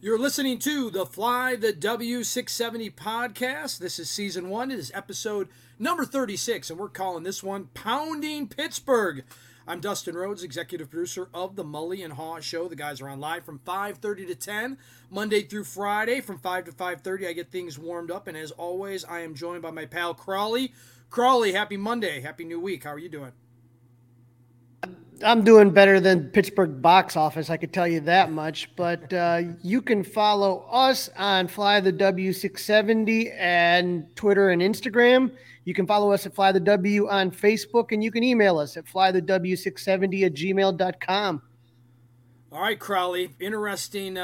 You're listening to the Fly the W670 podcast. This is season one. It is episode number 36, and we're calling this one Pounding Pittsburgh. I'm Dustin Rhodes, executive producer of the Mully and Haw Show. The guys are on live from 5:30 to 10, Monday through Friday from 5 to 5:30. I get things warmed up, and as always, I am joined by my pal Crawley. Crawley, happy Monday. Happy new week. How are you doing? I'm doing better than Pittsburgh box office, I could tell you that much. But you can follow us on Fly the W670 and Twitter and Instagram. You can follow us at Fly the W on Facebook, and you can email us at flythew670@gmail.com. All right, Crowley, interesting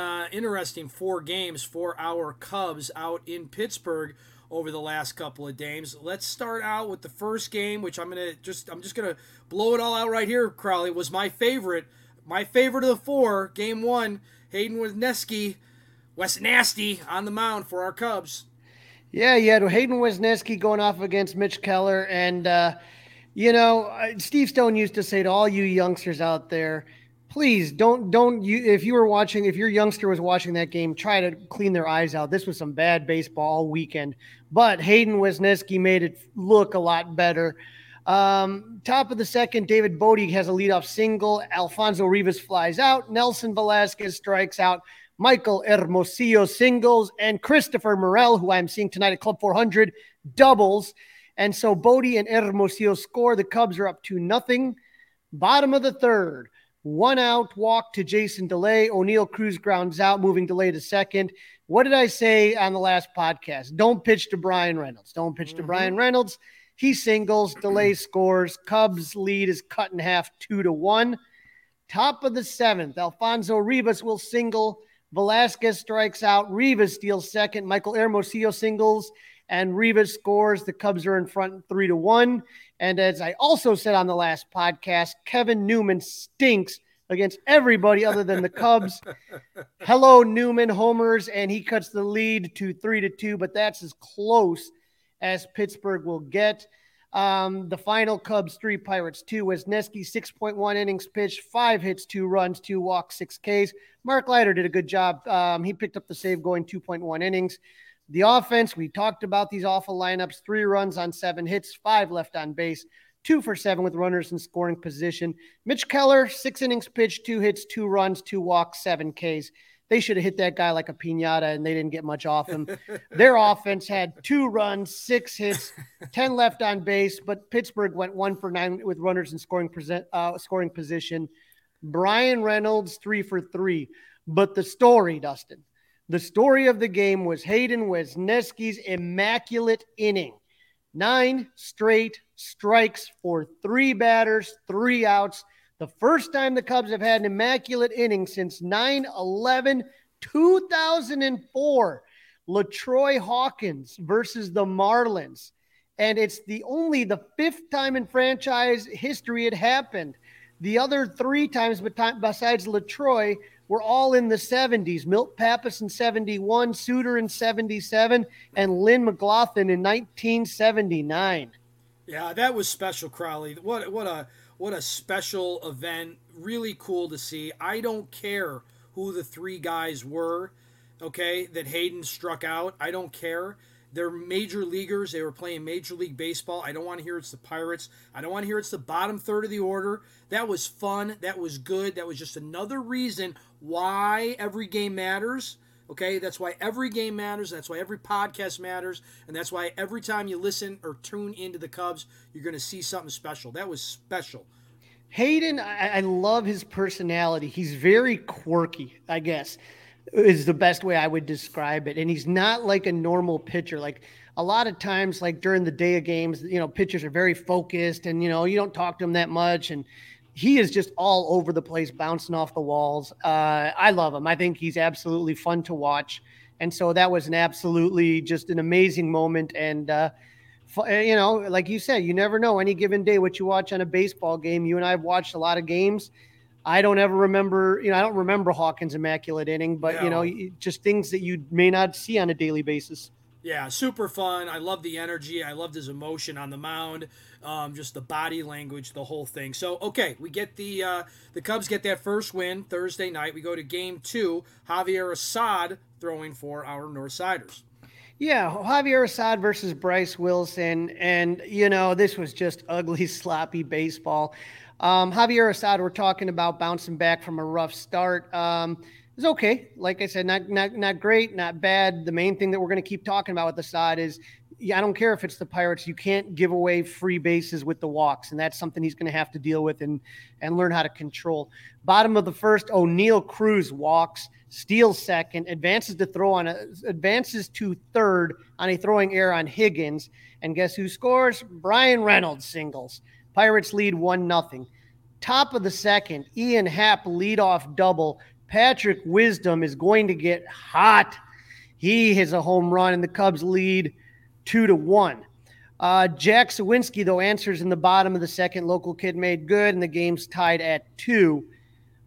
four games for our Cubs out in Pittsburgh over the last couple of games. Let's start out with the first game, which I'm just gonna blow it all out right here. Crowley was my favorite of the four. Game one, Hayden Wesneski on the mound for our Cubs. Yeah, you had Hayden Wesneski going off against Mitch Keller, and Steve Stone used to say to all you youngsters out there, please if your youngster was watching that game, try to clean their eyes out. This was some bad baseball all weekend, but Hayden Wesneski made it look a lot better. Top of the second, David Bote has a leadoff single. Alfonso Rivas flies out. Nelson Velasquez strikes out. Michael Hermosillo singles, and Christopher Morel, who I'm seeing tonight at Club 400, doubles. And so Bote and Hermosillo score. The Cubs are up 2-0. Bottom of the third. One out, walk to Jason DeLay. O'Neill Cruz grounds out, moving DeLay to second. What did I say on the last podcast? Don't pitch to Brian Reynolds. He singles. DeLay scores. Cubs lead is cut in half 2-1. Top of the seventh, Alfonso Rivas will single. Velasquez strikes out. Rivas steals second. Michael Hermosillo singles, and Rivas scores. The Cubs are in front 3-1. And as I also said on the last podcast, Kevin Newman stinks against everybody other than the Cubs. Hello, Newman homers, and he cuts the lead to 3-2, but that's as close as Pittsburgh will get. The final Cubs 3, Pirates 2. Wesneski, 6.1 innings pitched, 5 hits, 2 runs, 2 walks, 6 Ks. Mark Leiter did a good job. He picked up the save going 2.1 innings. The offense, we talked about these awful lineups, 3 runs on 7 hits, 5 left on base, 2 for 7 with runners in scoring position. Mitch Keller, 6 innings pitched, 2 hits, 2 runs, 2 walks, 7 Ks. They should have hit that guy like a piñata, and they didn't get much off him. Their offense had 2 runs, 6 hits, 10 left on base, but Pittsburgh went 1 for 9 with runners in scoring position. Brian Reynolds, 3 for 3. But the story, Dustin. The story of the game was Hayden Wesneski's immaculate inning. 9 straight strikes for 3 batters, 3 outs. The first time the Cubs have had an immaculate inning since 9/11/2004. LaTroy Hawkins versus the Marlins. And it's only the 5th time in franchise history it happened. The other 3 times besides LaTroy were all in the 70s. Milt Pappas in 71, Suter in 77, and Lynn McLaughlin in 1979. Yeah, that was special, Crowley. What a special event. Really cool to see. I don't care who the 3 guys were, okay, that Hayden struck out. I don't care. They're major leaguers. They were playing Major League Baseball. I don't want to hear it's the Pirates. I don't want to hear it's the bottom third of the order. That was fun. That was good. That was just another reason why every game matters. Okay, that's why every game matters. That's why every podcast matters. And that's why every time you listen or tune into the Cubs, you're going to see something special. That was special. Hayden, I love his personality. He's very quirky, I guess, is the best way I would describe it. And he's not like a normal pitcher. Like a lot of times, like during the day of games, you know, pitchers are very focused and, you know, you don't talk to them that much. And he is just all over the place, bouncing off the walls. I love him. I think he's absolutely fun to watch. And so that was an absolutely just an amazing moment. And, you know, like you said, you never know any given day what you watch on a baseball game. You and I have watched a lot of games. I don't ever remember, you know, I don't remember Hawkins' immaculate inning, but, you know, just things that you may not see on a daily basis. Yeah, super fun. I love the energy. I loved his emotion on the mound, just the body language, the whole thing. So, okay, we get the Cubs get that first win Thursday night. We go to game two, Javier Assad throwing for our Northsiders. Yeah, Javier Assad versus Bryce Wilson. And, you know, this was just ugly, sloppy baseball. Javier Assad, we're talking about bouncing back from a rough start. It was okay. Like I said, not great, not bad. The main thing that we're going to keep talking about with Assad is, I don't care if it's the Pirates, you can't give away free bases with the walks, and that's something he's going to have to deal with and learn how to control. Bottom of the first, O'Neill Cruz walks, steals second, advances to third on a throwing error on Higgins, and guess who scores? Brian Reynolds singles. Pirates lead 1-0. Top of the second, Ian Happ leadoff double. Patrick Wisdom is going to get hot. He hits a home run, and the Cubs lead 2-1. Jack Suwinski, though, answers in the bottom of the second. Local kid made good, and the game's tied at 2.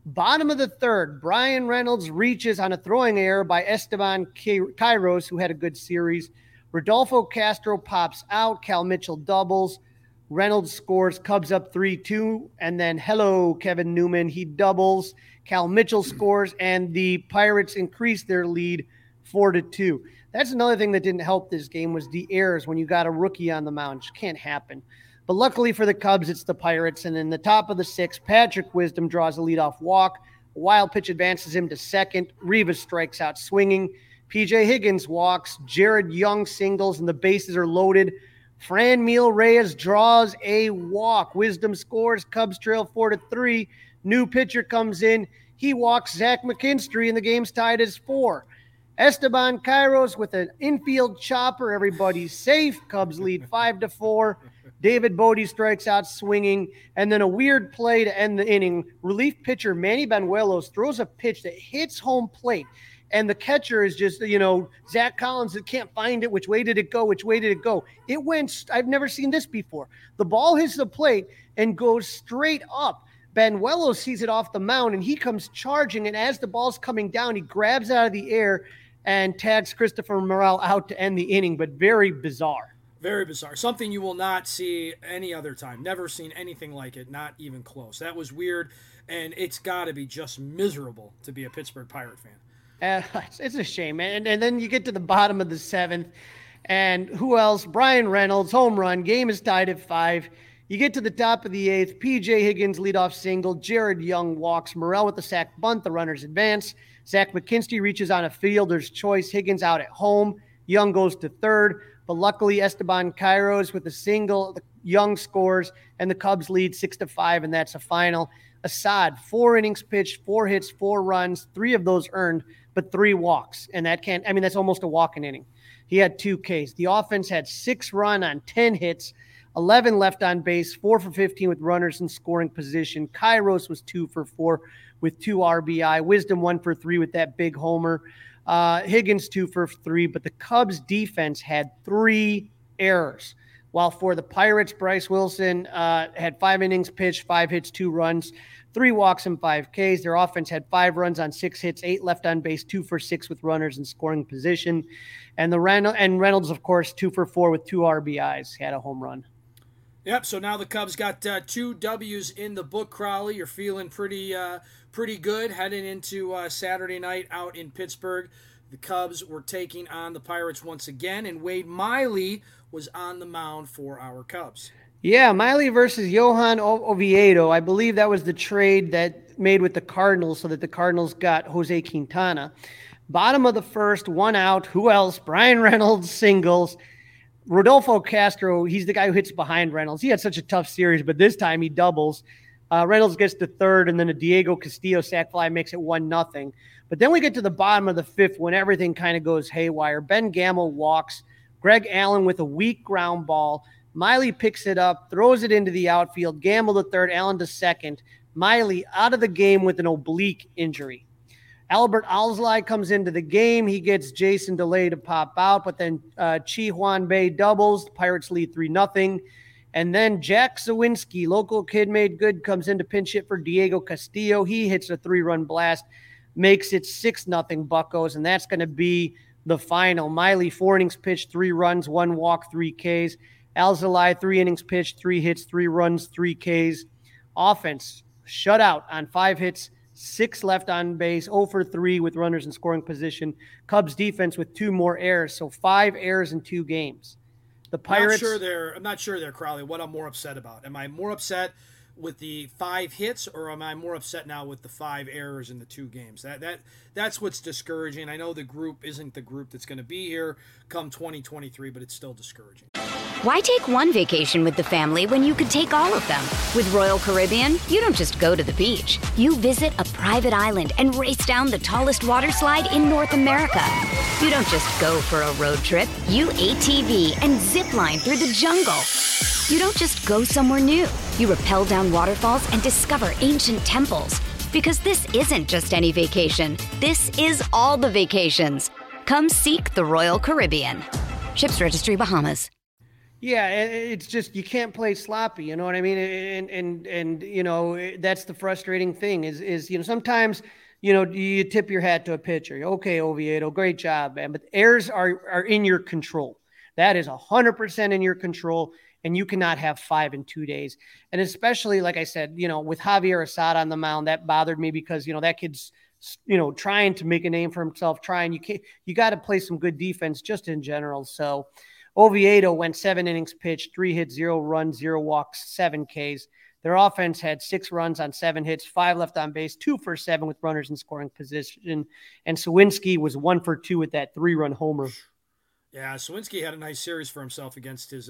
Bottom of the third, Brian Reynolds reaches on a throwing error by Esteban Quiroz, who had a good series. Rodolfo Castro pops out. Cal Mitchell doubles. Reynolds scores, Cubs up 3-2, and then hello, Kevin Newman. He doubles, Cal Mitchell scores, and the Pirates increase their lead 4-2. That's another thing that didn't help this game was the errors when you got a rookie on the mound. It just can't happen. But luckily for the Cubs, it's the Pirates, and in the top of the sixth, Patrick Wisdom draws a leadoff walk. A wild pitch advances him to second. Rivas strikes out swinging. P.J. Higgins walks. Jared Young singles, and the bases are loaded. Fran Mil Reyes draws a walk. Wisdom scores. Cubs trail 4-3. New pitcher comes in. He walks Zach McKinstry, and the game's tied as 4. Esteban Quiroz with an infield chopper. Everybody's safe. Cubs lead 5-4. David Bote strikes out swinging. And then a weird play to end the inning. Relief pitcher Manny Banuelos throws a pitch that hits home plate. And the catcher is just, you know, Zach Collins that can't find it. Which way did it go? Which way did it go? It went, I've never seen this before. The ball hits the plate and goes straight up. Banuelos sees it off the mound, and he comes charging. And as the ball's coming down, he grabs it out of the air and tags Christopher Morel out to end the inning. But very bizarre. Very bizarre. Something you will not see any other time. Never seen anything like it, not even close. That was weird, and it's got to be just miserable to be a Pittsburgh Pirate fan. It's a shame. And then you get to the bottom of the seventh, and who else? Brian Reynolds, home run. Game is tied at 5. You get to the top of the eighth. P.J. Higgins, leadoff single. Jared Young walks. Morel with the sack bunt. The runners advance. Zach McKinstry reaches on a fielder's choice. Higgins out at home. Young goes to third. But luckily, Esteban Quiroz with a single. Young scores, and the Cubs lead 6-5, and that's a final. Assad, 4 innings pitched, 4 hits, 4 runs, 3 of those earned, but 3 walks. And that's almost a walk an inning. He had 2 Ks. The offense had 6 run on 10 hits, 11 left on base, 4 for 15 with runners in scoring position. Quiroz was 2 for 4 with 2 RBI. Wisdom 1 for 3 with that big homer. Higgins 2 for 3, but the Cubs defense had 3 errors. While for the Pirates, Bryce Wilson had 5 innings pitched, 5 hits, 2 runs, 3 walks, and 5 Ks. Their offense had 5 runs on 6 hits, 8 left on base, 2 for 6 with runners in scoring position. And Reynolds, of course, 2 for 4 with 2 RBIs, had a home run. Yep, so now the Cubs got 2 W's in the book, Crawley. You're feeling pretty good heading into Saturday night out in Pittsburgh. The Cubs were taking on the Pirates once again, and Wade Miley was on the mound for our Cubs. Yeah, Miley versus Johan Oviedo. I believe that was the trade that made with the Cardinals so that the Cardinals got Jose Quintana. Bottom of the first, one out. Who else? Brian Reynolds singles. Rodolfo Castro, he's the guy who hits behind Reynolds. He had such a tough series, but this time he doubles. Reynolds gets to third, and then a Diego Castillo sac fly makes it 1-0. But then we get to the bottom of the fifth when everything kind of goes haywire. Ben Gamel walks. Greg Allen with a weak ground ball. Miley picks it up, throws it into the outfield. Gamel to third, Allen to second. Miley out of the game with an oblique injury. Albert Alzolay comes into the game. He gets Jason DeLay to pop out, but then Chi Juan Bay doubles. The Pirates lead 3-0. And then Jack Suwinski, local kid made good, comes in to pinch hit for Diego Castillo. He hits a 3-run blast, makes it 6-0 Buccos, and that's going to be the final. Miley, 4 innings pitched, 3 runs, 1 walk, 3 Ks. Alzolay, 3 innings pitched, 3 hits, 3 runs, 3 Ks. Offense, shutout on 5 hits, 6 left on base, 0 for 3 with runners in scoring position. Cubs defense with 2 more errors, so 5 errors in 2 games. The Pirates. I'm not sure there, Crawley, what I'm more upset about. Am I more upset with the 5 hits, or am I more upset now with the 5 errors in the 2 games? That's what's discouraging. I know the group isn't the group that's going to be here come 2023, but it's still discouraging. Why take one vacation with the family when you could take all of them? With Royal Caribbean, you don't just go to the beach. You visit a private island and race down the tallest water slide in North America. You don't just go for a road trip. You ATV and zip line through the jungle. You don't just go somewhere new. You rappel down waterfalls and discover ancient temples. Because this isn't just any vacation. This is all the vacations. Come seek the Royal Caribbean. Ships Registry, Bahamas. Yeah, it's just you can't play sloppy, you know what I mean? And you know, that's the frustrating thing is you know, sometimes, you know, you tip your hat to a pitcher. Okay, Oviedo, great job, man. But errors are in your control. That is 100% in your control, and you cannot have 5 in 2 days. And especially, like I said, you know, with Javier Assad on the mound, that bothered me because, you know, that kid's, you know, trying to make a name for himself, you got to play some good defense just in general. So Oviedo went 7 innings pitched, 3 hits, 0 runs, 0 walks, 7 Ks. Their offense had 6 runs on 7 hits, 5 left on base, 2 for 7 with runners in scoring position. And Suwinski was 1 for 2 with that 3-run homer. Yeah, Suwinski had a nice series for himself against his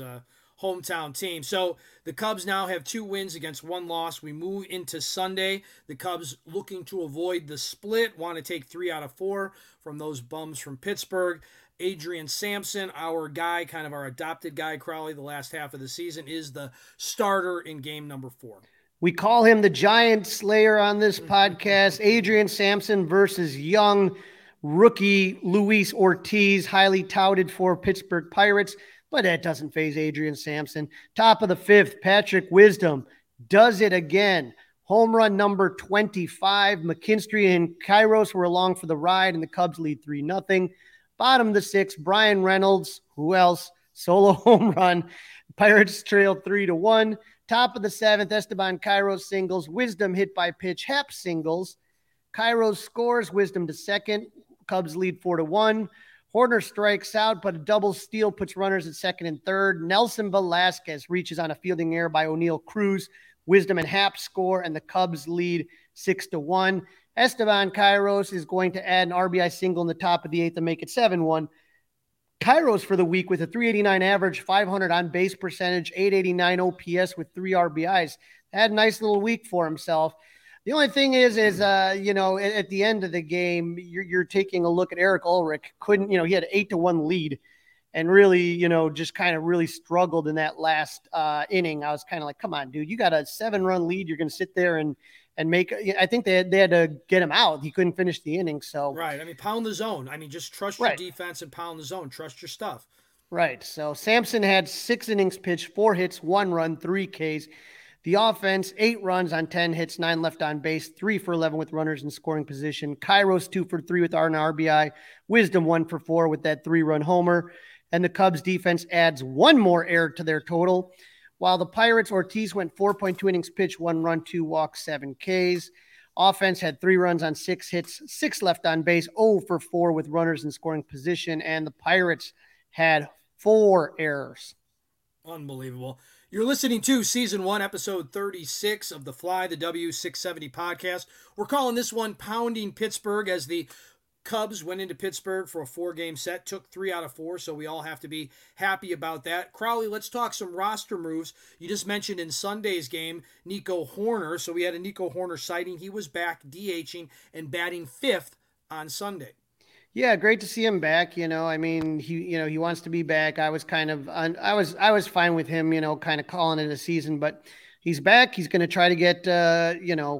hometown team. So the Cubs now have 2 wins against 1 loss. We move into Sunday. The Cubs looking to avoid the split, want to take 3 out of 4 from those bums from Pittsburgh. Adrian Sampson, our guy, kind of our adopted guy, Crawley, the last half of the season, is the starter in game number 4. We call him the Giant Slayer on this podcast. Adrian Sampson versus young rookie Luis Ortiz, highly touted for Pittsburgh Pirates, but that doesn't faze Adrian Sampson. Top of the fifth, Patrick Wisdom does it again. Home run number 25. McKinstry and Quiroz were along for the ride, and the Cubs lead 3-0. Bottom of the sixth, Brian Reynolds, who else? Solo home run. Pirates trail 3-1. Top of the seventh, Esteban Cairo singles. Wisdom hit by pitch. Happ singles. Cairo scores. Wisdom to second. Cubs lead 4-1. Hoerner strikes out, but a double steal puts runners at second and third. Nelson Velasquez reaches on a fielding error by O'Neill Cruz. Wisdom and Happ score, and the Cubs lead 6-1. Esteban Quiroz is going to add an RBI single in the top of the eighth to make it 7-1. Quiroz for the week with a 389 average, 500 on base percentage, 889 OPS with 3 RBIs. Had a nice little week for himself. The only thing is you know, at the end of the game, you're taking a look at Eric Ulrich. Couldn't, you know, he had an 8-1 lead and really, you know, just kind of really struggled in that last inning. I was kind of like, come on, dude, you got a 7-run lead. You're going to sit there and make, I think they had to get him out. He couldn't finish the inning. So, right. I mean, pound the zone. I mean, just trust your defense and pound the zone. Trust your stuff. Right. So Sampson had 6 innings pitched, 4 hits, 1 run, 3 Ks. The offense, 8 runs on 10 hits, 9 left on base, 3 for 11 with runners in scoring position. Quiroz 2 for 3 with an RBI. Wisdom 1 for 4 with that 3-run homer. And the Cubs defense adds 1 more error to their total. While the Pirates, Ortiz went 4.2 innings pitched, 1 run, 2 walks, 7 Ks. Offense had 3 runs on 6 hits, 6 left on base, 0 for 4 with runners in scoring position. And the Pirates had 4 errors. Unbelievable. You're listening to Season 1, Episode 36 of the Fly the W670 podcast. We're calling this one Pounding Pittsburgh as the Cubs went into Pittsburgh for a 4-game set, took 3 out of 4, so we all have to be happy about that. Crawley, let's talk some roster moves. You just mentioned in Sunday's game, Nico Hoerner. So we had a Nico Hoerner sighting. He was back DHing and batting 5th on Sunday. Yeah, great to see him back. You know, I mean, he wants to be back. I was kind of, I was fine with him, you know, kind of calling it a season, but he's back. He's going to try to get,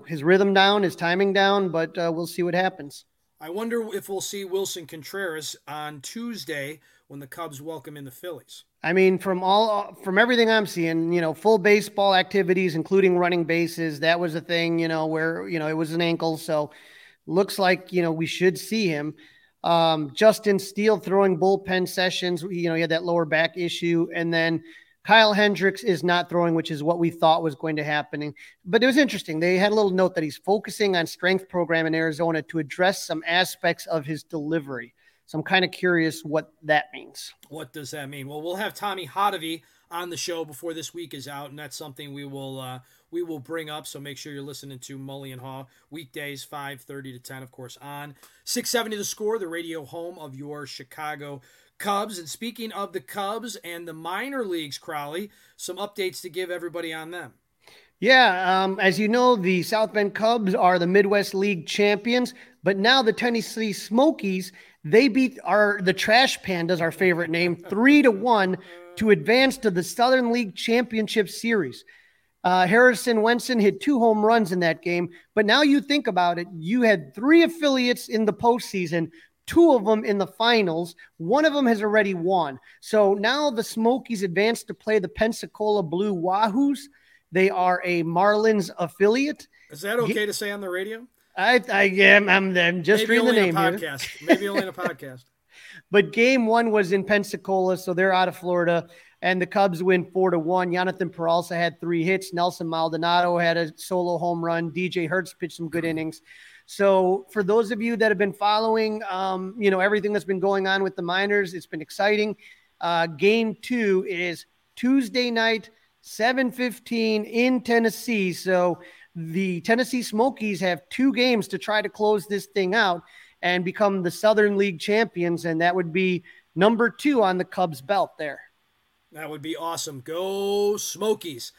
his rhythm down, his timing down, but we'll see what happens. I wonder if we'll see Wilson Contreras on Tuesday when the Cubs welcome in the Phillies. I mean, from everything I'm seeing, you know, full baseball activities, including running bases, that was a thing, you know, where, you know, it was an ankle. So looks like, you know, we should see him. Justin Steele throwing bullpen sessions, you know, he had that lower back issue. And then Kyle Hendricks is not throwing, which is what we thought was going to happen. But it was interesting. They had a little note that he's focusing on strength program in Arizona to address some aspects of his delivery. So I'm kind of curious what that means. What does that mean? Well, we'll have Tommy Hotovy on the show before this week is out, and that's something we will bring up. So make sure you're listening to Mully and Haw weekdays 5:30 to 10, of course, on 670 The Score, the radio home of your Chicago Cubs. And speaking of the Cubs and the minor leagues, Crawley, some updates to give everybody on them. Yeah, as you know, the South Bend Cubs are the Midwest League champions, but now the Tennessee Smokies, they beat the Trash Pandas, our favorite name, 3-1 to advance to the Southern League Championship Series. Harrison Wenson hit 2 home runs in that game, but now you think about it, you had 3 affiliates in the postseason, 2 of them in the finals. 1 of them has already won. So now the Smokies advance to play the Pensacola Blue Wahoos. They are a Marlins affiliate. Is that okay to say on the radio? I am. I'm just maybe reading the name here. Maybe only in a podcast. But game 1 was in Pensacola, so they're out of Florida, and the Cubs win 4-1. Jonathan Peralta had 3 hits. Nelson Maldonado had a solo home run. DJ Hertz pitched some good innings. So for those of you that have been following, everything that's been going on with the minors, it's been exciting. Game 2 is Tuesday night, 7:15 in Tennessee. So the Tennessee Smokies have 2 games to try to close this thing out and become the Southern League champions, and that would be number 2 on the Cubs' belt there. That would be awesome. Go Smokies.